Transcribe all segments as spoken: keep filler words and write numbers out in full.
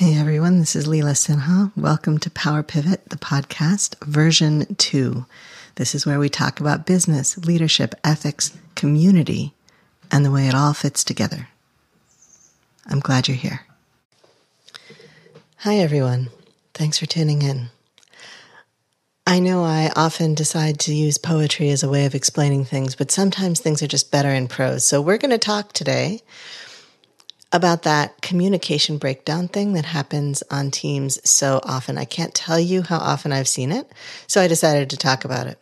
Hey everyone, this is Leela Sinha. Welcome to Power Pivot, the podcast, version two. This is where we talk about business, leadership, ethics, community, and the way it all fits together. I'm glad you're here. Hi everyone. Thanks for tuning in. I know I often decide to use poetry as a way of explaining things, but sometimes things are just better in prose. So we're going to talk today about that communication breakdown thing that happens on teams so often. I can't tell you how often I've seen it, so I decided to talk about it.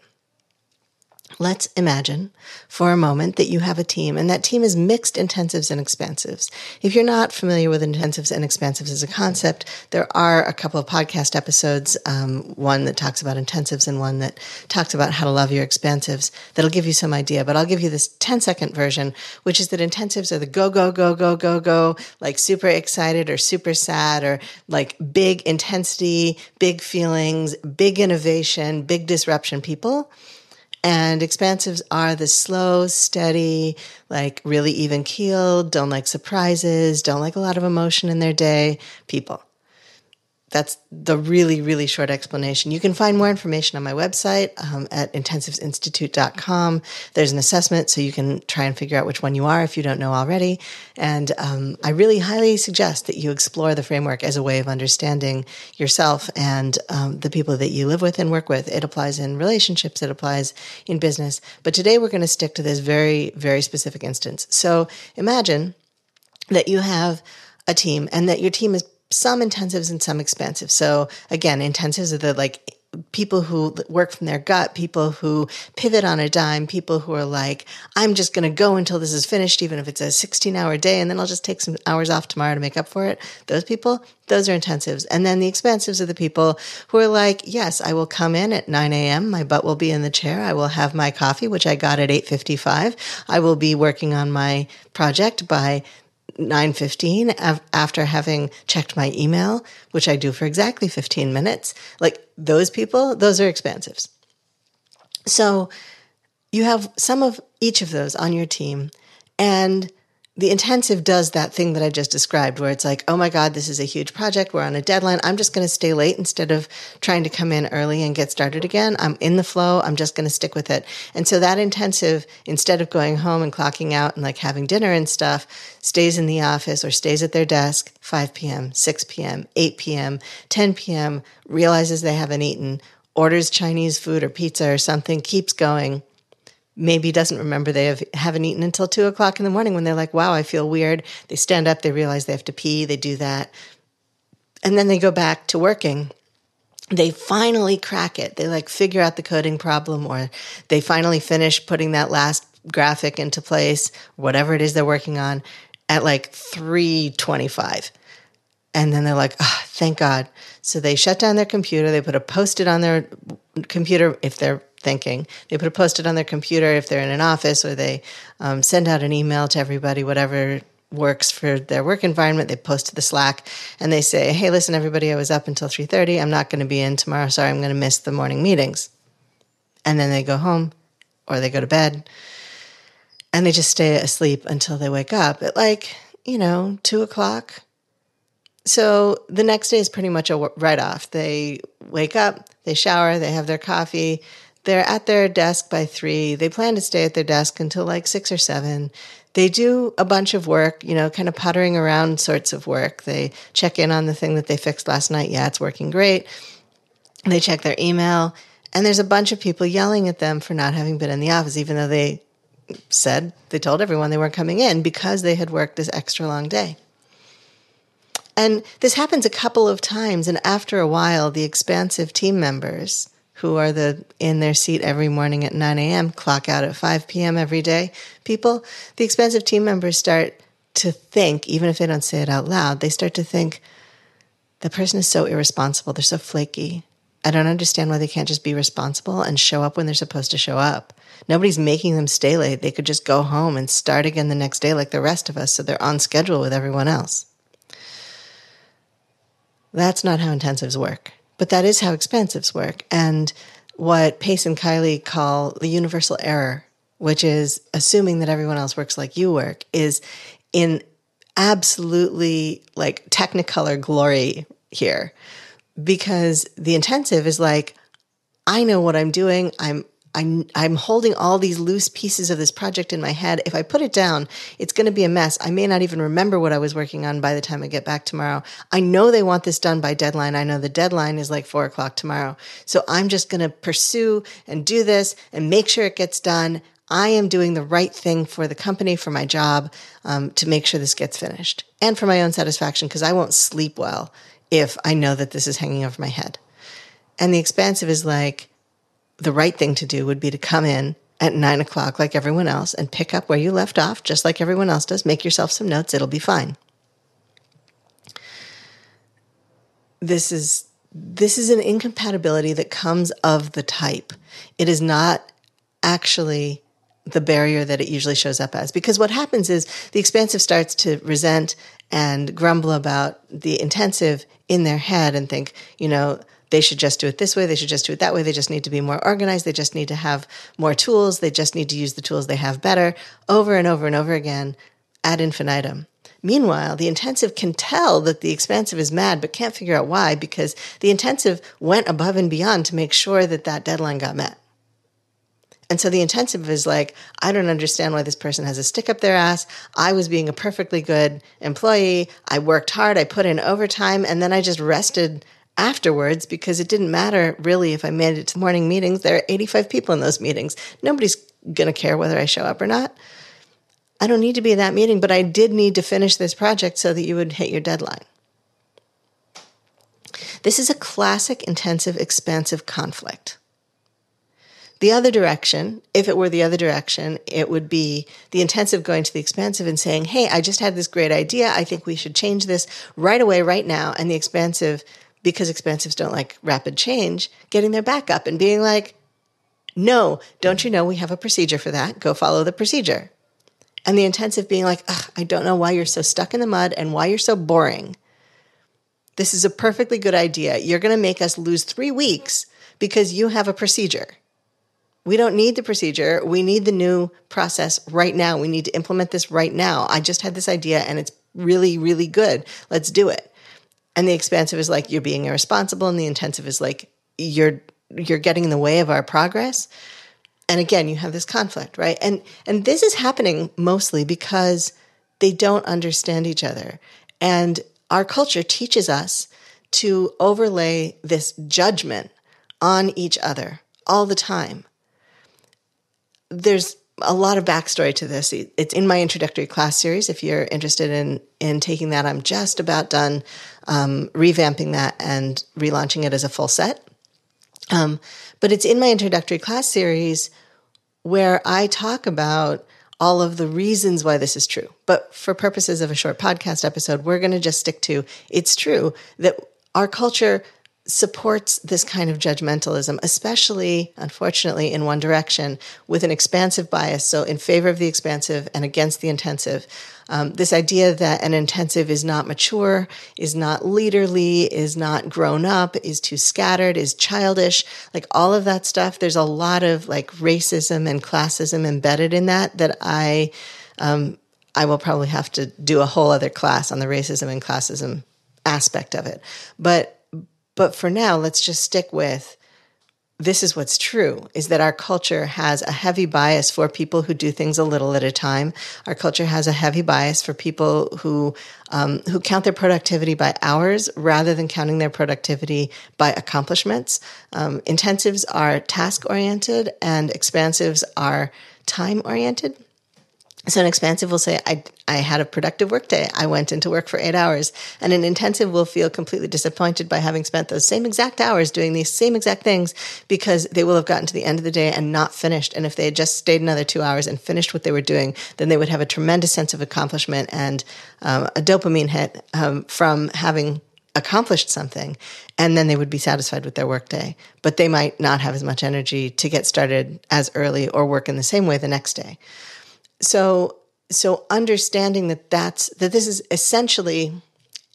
Let's imagine for a moment that you have a team, and that team is mixed intensives and expansives. If you're not familiar with intensives and expansives as a concept, there are a couple of podcast episodes, um, one that talks about intensives and one that talks about how to love your expansives. That'll give you some idea, but I'll give you this ten-second version, which is that intensives are the go, go, go, go, go, go, like super excited or super sad or like big intensity, big feelings, big innovation, big disruption people. And expansives are the slow, steady, like really even keeled, don't like surprises, don't like a lot of emotion in their day people. That's the really, really short explanation. You can find more information on my website um, at intensives institute dot com. There's an assessment so you can try and figure out which one you are if you don't know already. And um, I really highly suggest that you explore the framework as a way of understanding yourself and um, the people that you live with and work with. It applies in relationships. It applies in business. But today we're going to stick to this very, very specific instance. So imagine that you have a team and that your team is some intensives and some expansives. So again, intensives are the like people who work from their gut, people who pivot on a dime, people who are like, I'm just going to go until this is finished, even if it's a sixteen-hour day, and then I'll just take some hours off tomorrow to make up for it. Those people, those are intensives. And then the expansives are the people who are like, yes, I will come in at nine a.m. My butt will be in the chair. I will have my coffee, which I got at eight fifty-five. I will be working on my project by nine fifteen after having checked my email, which I do for exactly fifteen minutes. Like those people, those are expansives. So you have some of each of those on your team. And the intensive does that thing that I just described where it's like, oh my God, this is a huge project. We're on a deadline. I'm just going to stay late instead of trying to come in early and get started again. I'm in the flow. I'm just going to stick with it. And so that intensive, instead of going home and clocking out and like having dinner and stuff, stays in the office or stays at their desk, five p.m., six p.m., eight p.m., ten p.m., realizes they haven't eaten, orders Chinese food or pizza or something, keeps going. Maybe doesn't remember they have, haven't eaten until two o'clock in the morning when they're like, wow, I feel weird. They stand up, they realize they have to pee, they do that. And then they go back to working. They finally crack it. They like figure out the coding problem or they finally finish putting that last graphic into place, whatever it is they're working on at like three twenty-five. And then they're like, oh, thank God. So they shut down their computer. They put a Post-it on their computer if they're thinking. They put a Post-it on their computer if they're in an office, or they um, send out an email to everybody, whatever works for their work environment. They post to the Slack and they say, hey, listen, everybody, I was up until three thirty. I'm not going to be in tomorrow. Sorry, I'm going to miss the morning meetings. And then they go home or they go to bed and they just stay asleep until they wake up at like, you know, two o'clock. So the next day is pretty much a write-off. They wake up, they shower, they have their coffee. They're at their desk by three. They plan to stay at their desk until like six or seven. They do a bunch of work, you know, kind of puttering around sorts of work. They check in on the thing that they fixed last night. Yeah, it's working great. They check their email. And there's a bunch of people yelling at them for not having been in the office, even though they said, they told everyone they weren't coming in because they had worked this extra long day. And this happens a couple of times. And after a while, the expansive team members who are the in their seat every morning at nine a.m., clock out at five p.m. every day, people, the expansive team members start to think, even if they don't say it out loud, they start to think, the person is so irresponsible, they're so flaky. I don't understand why they can't just be responsible and show up when they're supposed to show up. Nobody's making them stay late. They could just go home and start again the next day like the rest of us, so they're on schedule with everyone else. That's not how intensives work. But that is how expansives work, and what Pace and Kiley call the universal error, which is assuming that everyone else works like you work, is in absolutely like technicolor glory here, because the intensive is like, I know what I'm doing. I'm I'm I'm holding all these loose pieces of this project in my head. If I put it down, it's going to be a mess. I may not even remember what I was working on by the time I get back tomorrow. I know they want this done by deadline. I know the deadline is like four o'clock tomorrow. So I'm just going to pursue and do this and make sure it gets done. I am doing the right thing for the company, for my job, um, to make sure this gets finished and for my own satisfaction, because I won't sleep well if I know that this is hanging over my head. And the expansive is like, the right thing to do would be to come in at nine o'clock like everyone else and pick up where you left off, just like everyone else does. Make yourself some notes. It'll be fine. This is, this is an incompatibility that comes of the type. It is not actually the barrier that it usually shows up as, because what happens is the expansive starts to resent and grumble about the intensive in their head and think, you know, they should just do it this way. They should just do it that way. They just need to be more organized. They just need to have more tools. They just need to use the tools they have better, over and over and over again ad infinitum. Meanwhile, the intensive can tell that the expansive is mad, but can't figure out why, because the intensive went above and beyond to make sure that that deadline got met. And so the intensive is like, I don't understand why this person has a stick up their ass. I was being a perfectly good employee. I worked hard. I put in overtime, and then I just rested afterwards because it didn't matter really if I made it to morning meetings. There are eighty-five people in those meetings. Nobody's going to care whether I show up or not. I don't need to be in that meeting, but I did need to finish this project so that you would hit your deadline. This is a classic intensive expansive conflict. The other direction, if it were the other direction, it would be the intensive going to the expansive and saying, hey, I just had this great idea. I think we should change this right away, right now. And the expansive, because expansives don't like rapid change, getting their back up and being like, no, don't you know we have a procedure for that? Go follow the procedure. And the intensive being like, ugh, I don't know why you're so stuck in the mud and why you're so boring. This is a perfectly good idea. You're going to make us lose three weeks because you have a procedure. We don't need the procedure. We need the new process right now. We need to implement this right now. I just had this idea and it's really, really good. Let's do it. And the expansive is like, you're being irresponsible. And the intensive is like, you're you're getting in the way of our progress. And again, you have this conflict, right? And and this is happening mostly because they don't understand each other. And our culture teaches us to overlay this judgment on each other all the time. There's a lot of backstory to this. It's in my introductory class series. If you're interested in in taking that, I'm just about done um, revamping that and relaunching it as a full set. Um, but it's in my introductory class series where I talk about all of the reasons why this is true. But for purposes of a short podcast episode, we're going to just stick to it's true that our culture supports this kind of judgmentalism, especially, unfortunately, in one direction, with an expansive bias, so in favor of the expansive and against the intensive. Um, this idea that an intensive is not mature, is not leaderly, is not grown up, is too scattered, is childish, like all of that stuff. There's a lot of like racism and classism embedded in that, that I, um, I will probably have to do a whole other class on the racism and classism aspect of it. But But for now, let's just stick with this is what's true, is that our culture has a heavy bias for people who do things a little at a time. Our culture has a heavy bias for people who um, who count their productivity by hours rather than counting their productivity by accomplishments. Um, intensives are task-oriented and expansives are time-oriented. So an expansive will say, I, I had a productive work day. I went into work for eight hours. And an intensive will feel completely disappointed by having spent those same exact hours doing these same exact things, because they will have gotten to the end of the day and not finished. And if they had just stayed another two hours and finished what they were doing, then they would have a tremendous sense of accomplishment and um, a dopamine hit um, from having accomplished something. And then they would be satisfied with their work day. But they might not have as much energy to get started as early or work in the same way the next day. So, so understanding that that's, that this is essentially,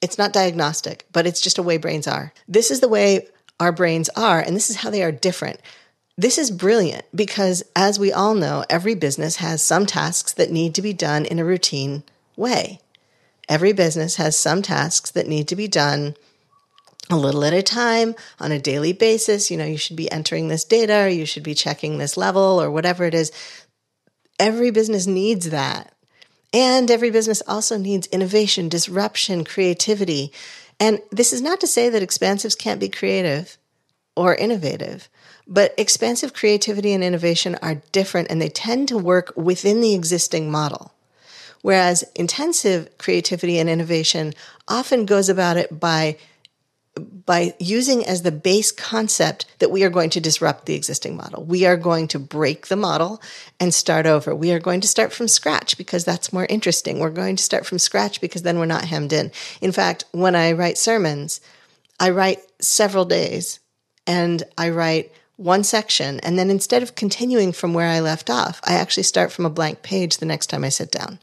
it's not diagnostic, but it's just a way brains are. This is the way our brains are, and this is how they are different. This is brilliant because, as we all know, every business has some tasks that need to be done in a routine way. Every business has some tasks that need to be done a little at a time on a daily basis. You know, you should be entering this data, or you should be checking this level, or whatever it is. Every business needs that. And every business also needs innovation, disruption, creativity. And this is not to say that expansives can't be creative or innovative, but expansive creativity and innovation are different, and they tend to work within the existing model. Whereas intensive creativity and innovation often goes about it by, by using as the base concept that we are going to disrupt the existing model. We are going to break the model and start over. We are going to start from scratch because that's more interesting. We're going to start from scratch because then we're not hemmed in. In fact, when I write sermons, I write several days and I write one section. And then instead of continuing from where I left off, I actually start from a blank page the next time I sit down.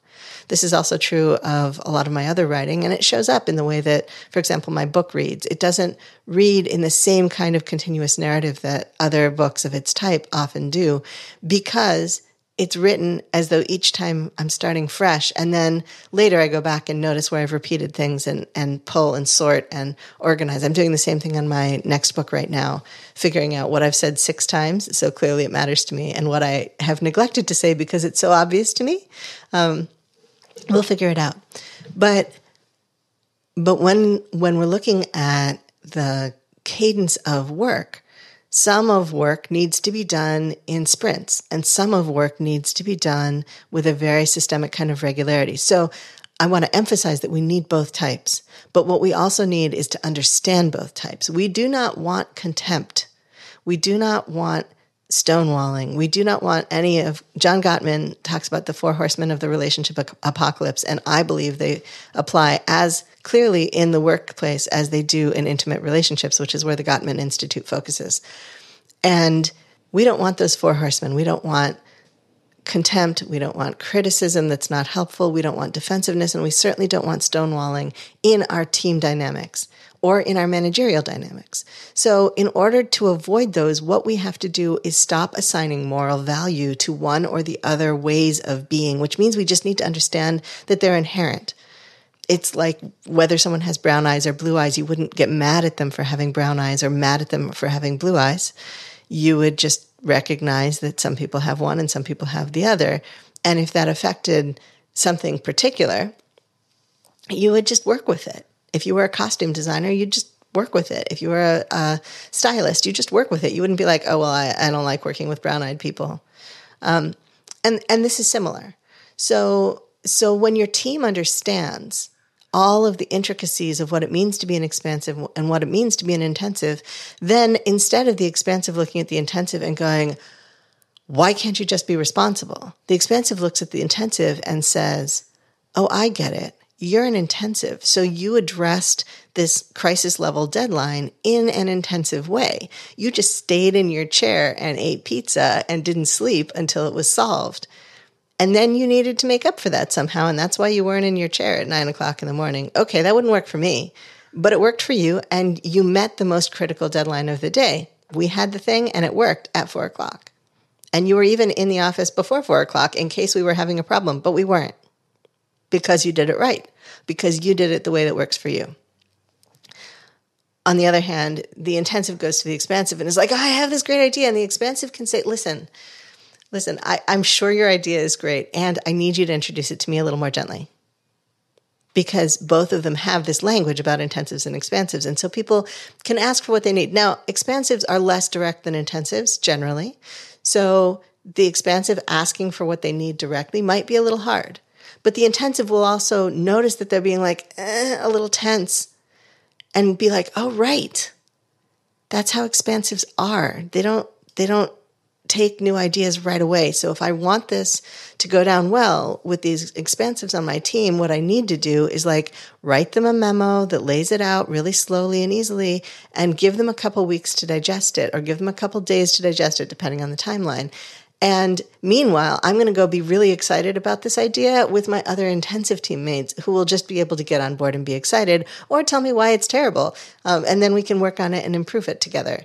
This is also true of a lot of my other writing, and it shows up in the way that, for example, my book reads. It doesn't read in the same kind of continuous narrative that other books of its type often do, because it's written as though each time I'm starting fresh, and then later I go back and notice where I've repeated things and, and pull and sort and organize. I'm doing the same thing on my next book right now, figuring out what I've said six times, so clearly it matters to me, and what I have neglected to say because it's so obvious to me. Um, We'll figure it out. But but when when we're looking at the cadence of work, some of work needs to be done in sprints, and some of work needs to be done with a very systemic kind of regularity. So I want to emphasize that we need both types, but what we also need is to understand both types. We do not want contempt. We do not want stonewalling. We do not want any of... John Gottman talks about the four horsemen of the relationship apocalypse, and I believe they apply as clearly in the workplace as they do in intimate relationships, which is where the Gottman Institute focuses. And we don't want those four horsemen. We don't want contempt. We don't want criticism that's not helpful. We don't want defensiveness, and we certainly don't want stonewalling in our team dynamics or in our managerial dynamics. So in order to avoid those, what we have to do is stop assigning moral value to one or the other ways of being, which means we just need to understand that they're inherent. It's like whether someone has brown eyes or blue eyes, you wouldn't get mad at them for having brown eyes or mad at them for having blue eyes. You would just recognize that some people have one and some people have the other. And if that affected something particular, you would just work with it. If you were a costume designer, you'd just work with it. If you were a, a stylist, you just work with it. You wouldn't be like, oh, well, I, I don't like working with brown-eyed people. Um, and and this is similar. So so when your team understands all of the intricacies of what it means to be an expansive and what it means to be an intensive, then instead of the expansive looking at the intensive and going, why can't you just be responsible? The expansive looks at the intensive and says, oh, I get it. You're an intensive, so you addressed this crisis level deadline in an intensive way. You just stayed in your chair and ate pizza and didn't sleep until it was solved. And then you needed to make up for that somehow, and that's why you weren't in your chair at nine o'clock in the morning. Okay, that wouldn't work for me, but it worked for you, and you met the most critical deadline of the day. We had the thing, and it worked at four o'clock. And you were even in the office before four o'clock in case we were having a problem, but we weren't. Because you did it right, because you did it the way that works for you. On the other hand, the intensive goes to the expansive and is like, oh, I have this great idea. And the expansive can say, listen, listen, I, I'm sure your idea is great, and I need you to introduce it to me a little more gently. Because both of them have this language about intensives and expansives. And so people can ask for what they need. Now, expansives are less direct than intensives generally. So the expansive asking for what they need directly might be a little hard. But the intensive will also notice that they're being like, eh, a little tense, and be like, oh, right. That's how expansives are. They don't, they don't take new ideas right away. So if I want this to go down well with these expansives on my team, what I need to do is like write them a memo that lays it out really slowly and easily and give them a couple weeks to digest it, or give them a couple days to digest it, depending on the timeline. And meanwhile, I'm going to go be really excited about this idea with my other intensive teammates who will just be able to get on board and be excited, or tell me why it's terrible. Um, and then we can work on it and improve it together.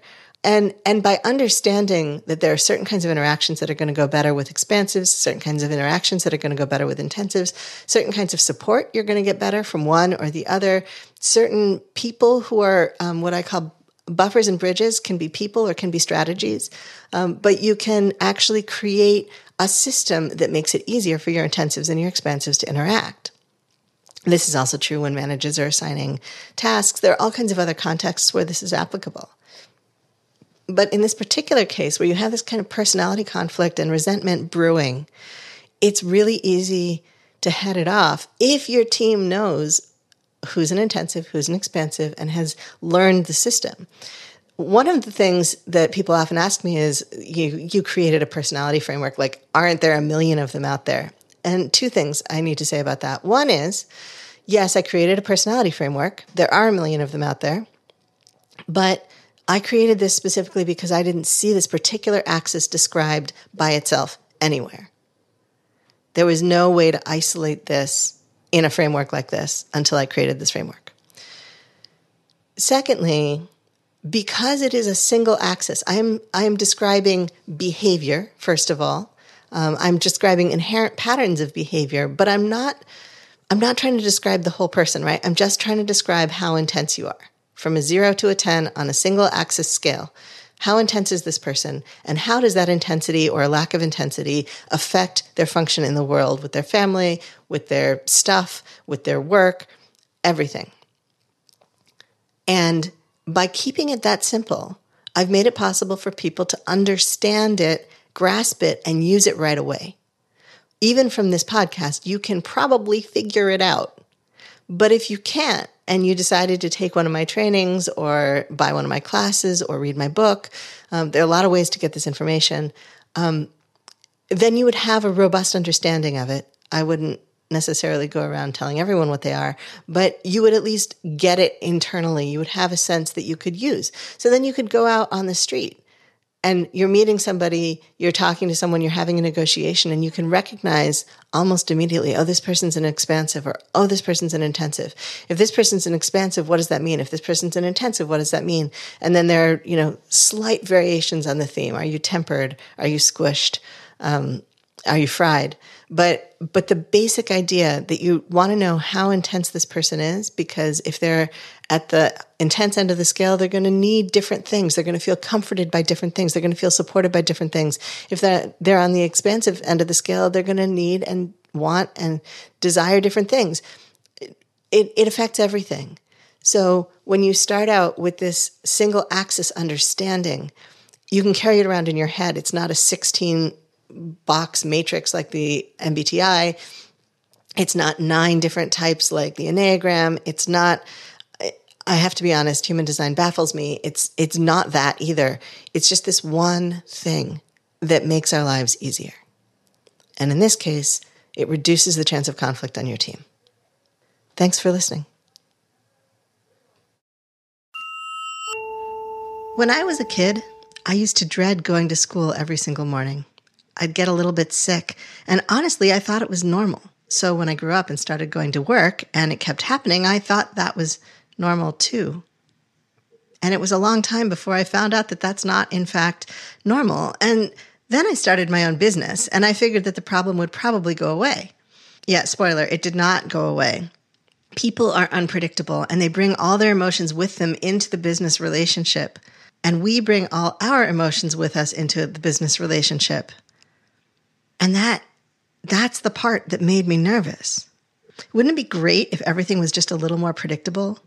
And and by understanding that there are certain kinds of interactions that are going to go better with expansives, certain kinds of interactions that are going to go better with intensives, certain kinds of support you're going to get better from one or the other, certain people who are um, what I call buffers and bridges can be people or can be strategies, um, but you can actually create a system that makes it easier for your intensives and your expansives to interact. This is also true when managers are assigning tasks. There are all kinds of other contexts where this is applicable. But in this particular case, where you have this kind of personality conflict and resentment brewing, it's really easy to head it off if your team knows who's an intensive, who's an expansive, and has learned the system. One of the things that people often ask me is, you, you created a personality framework, like, aren't there a million of them out there? And two things I need to say about that. One is, yes, I created a personality framework. There are a million of them out there. But I created this specifically because I didn't see this particular axis described by itself anywhere. There was no way to isolate this in a framework like this until I created this framework. Secondly, because it is a single axis, I am I am describing behavior, first of all. Um, I'm describing inherent patterns of behavior, but I'm not I'm not trying to describe the whole person, right? I'm just trying to describe how intense you are. From a zero to a ten on a single axis scale, how intense is this person? And how does that intensity or lack of intensity affect their function in the world with their family, with their stuff, with their work, everything? And by keeping it that simple, I've made it possible for people to understand it, grasp it, and use it right away. Even from this podcast, you can probably figure it out. But if you can't, and you decided to take one of my trainings or buy one of my classes or read my book, um, there are a lot of ways to get this information, um, then you would have a robust understanding of it. I wouldn't necessarily go around telling everyone what they are, but you would at least get it internally. You would have a sense that you could use. So then you could go out on the street and you're meeting somebody, you're talking to someone, you're having a negotiation, and you can recognize almost immediately, oh, this person's an expansive, or oh, this person's an intensive. If this person's an expansive, what does that mean? If this person's an intensive, what does that mean? And then there are, you know, slight variations on the theme. Are you tempered? Are you squished? Um, are you fried? But but the basic idea that you want to know how intense this person is, because if they're at the intense end of the scale, they're going to need different things. They're going to feel comforted by different things. They're going to feel supported by different things. If they're, they're on the expansive end of the scale, they're going to need and want and desire different things. It, it, it affects everything. So when you start out with this single axis understanding, you can carry it around in your head. It's not a sixteen box matrix like the M B T I. It's not nine different types like the Enneagram. It's not, I have to be honest, human design baffles me. It's it's not that either. It's just this one thing that makes our lives easier. And in this case, it reduces the chance of conflict on your team. Thanks for listening. When I was a kid, I used to dread going to school every single morning. I'd get a little bit sick, and honestly, I thought it was normal. So when I grew up and started going to work, and it kept happening, I thought that was normal too. And it was a long time before I found out that that's not, in fact, normal. And then I started my own business, and I figured that the problem would probably go away. Yeah, spoiler, it did not go away. People are unpredictable, and they bring all their emotions with them into the business relationship. And we bring all our emotions with us into the business relationship. And that that's the part that made me nervous. Wouldn't it be great if everything was just a little more predictable?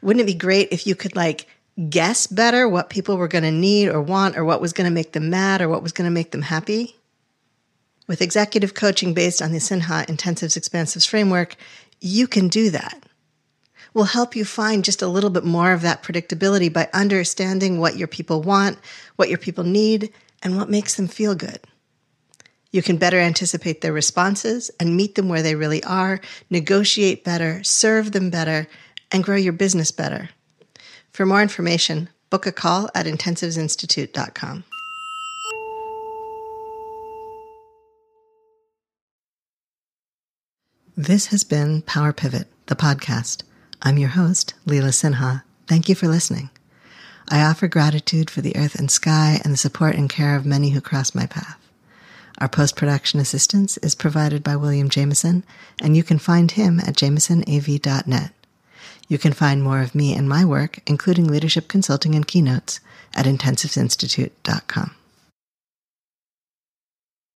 Wouldn't it be great if you could, like, guess better what people were going to need or want, or what was going to make them mad, or what was going to make them happy? With executive coaching based on the Sinha Intensives Expansives Framework, you can do that. We'll help you find just a little bit more of that predictability by understanding what your people want, what your people need, and what makes them feel good. You can better anticipate their responses and meet them where they really are, negotiate better, serve them better, and grow your business better. For more information, book a call at intensives institute dot com. This has been Power Pivot, the podcast. I'm your host, Leela Sinha. Thank you for listening. I offer gratitude for the earth and sky and the support and care of many who cross my path. Our post-production assistance is provided by William Jameson, and you can find him at jameson A V dot net. You can find more of me and my work, including leadership consulting and keynotes, at intensives institute dot com.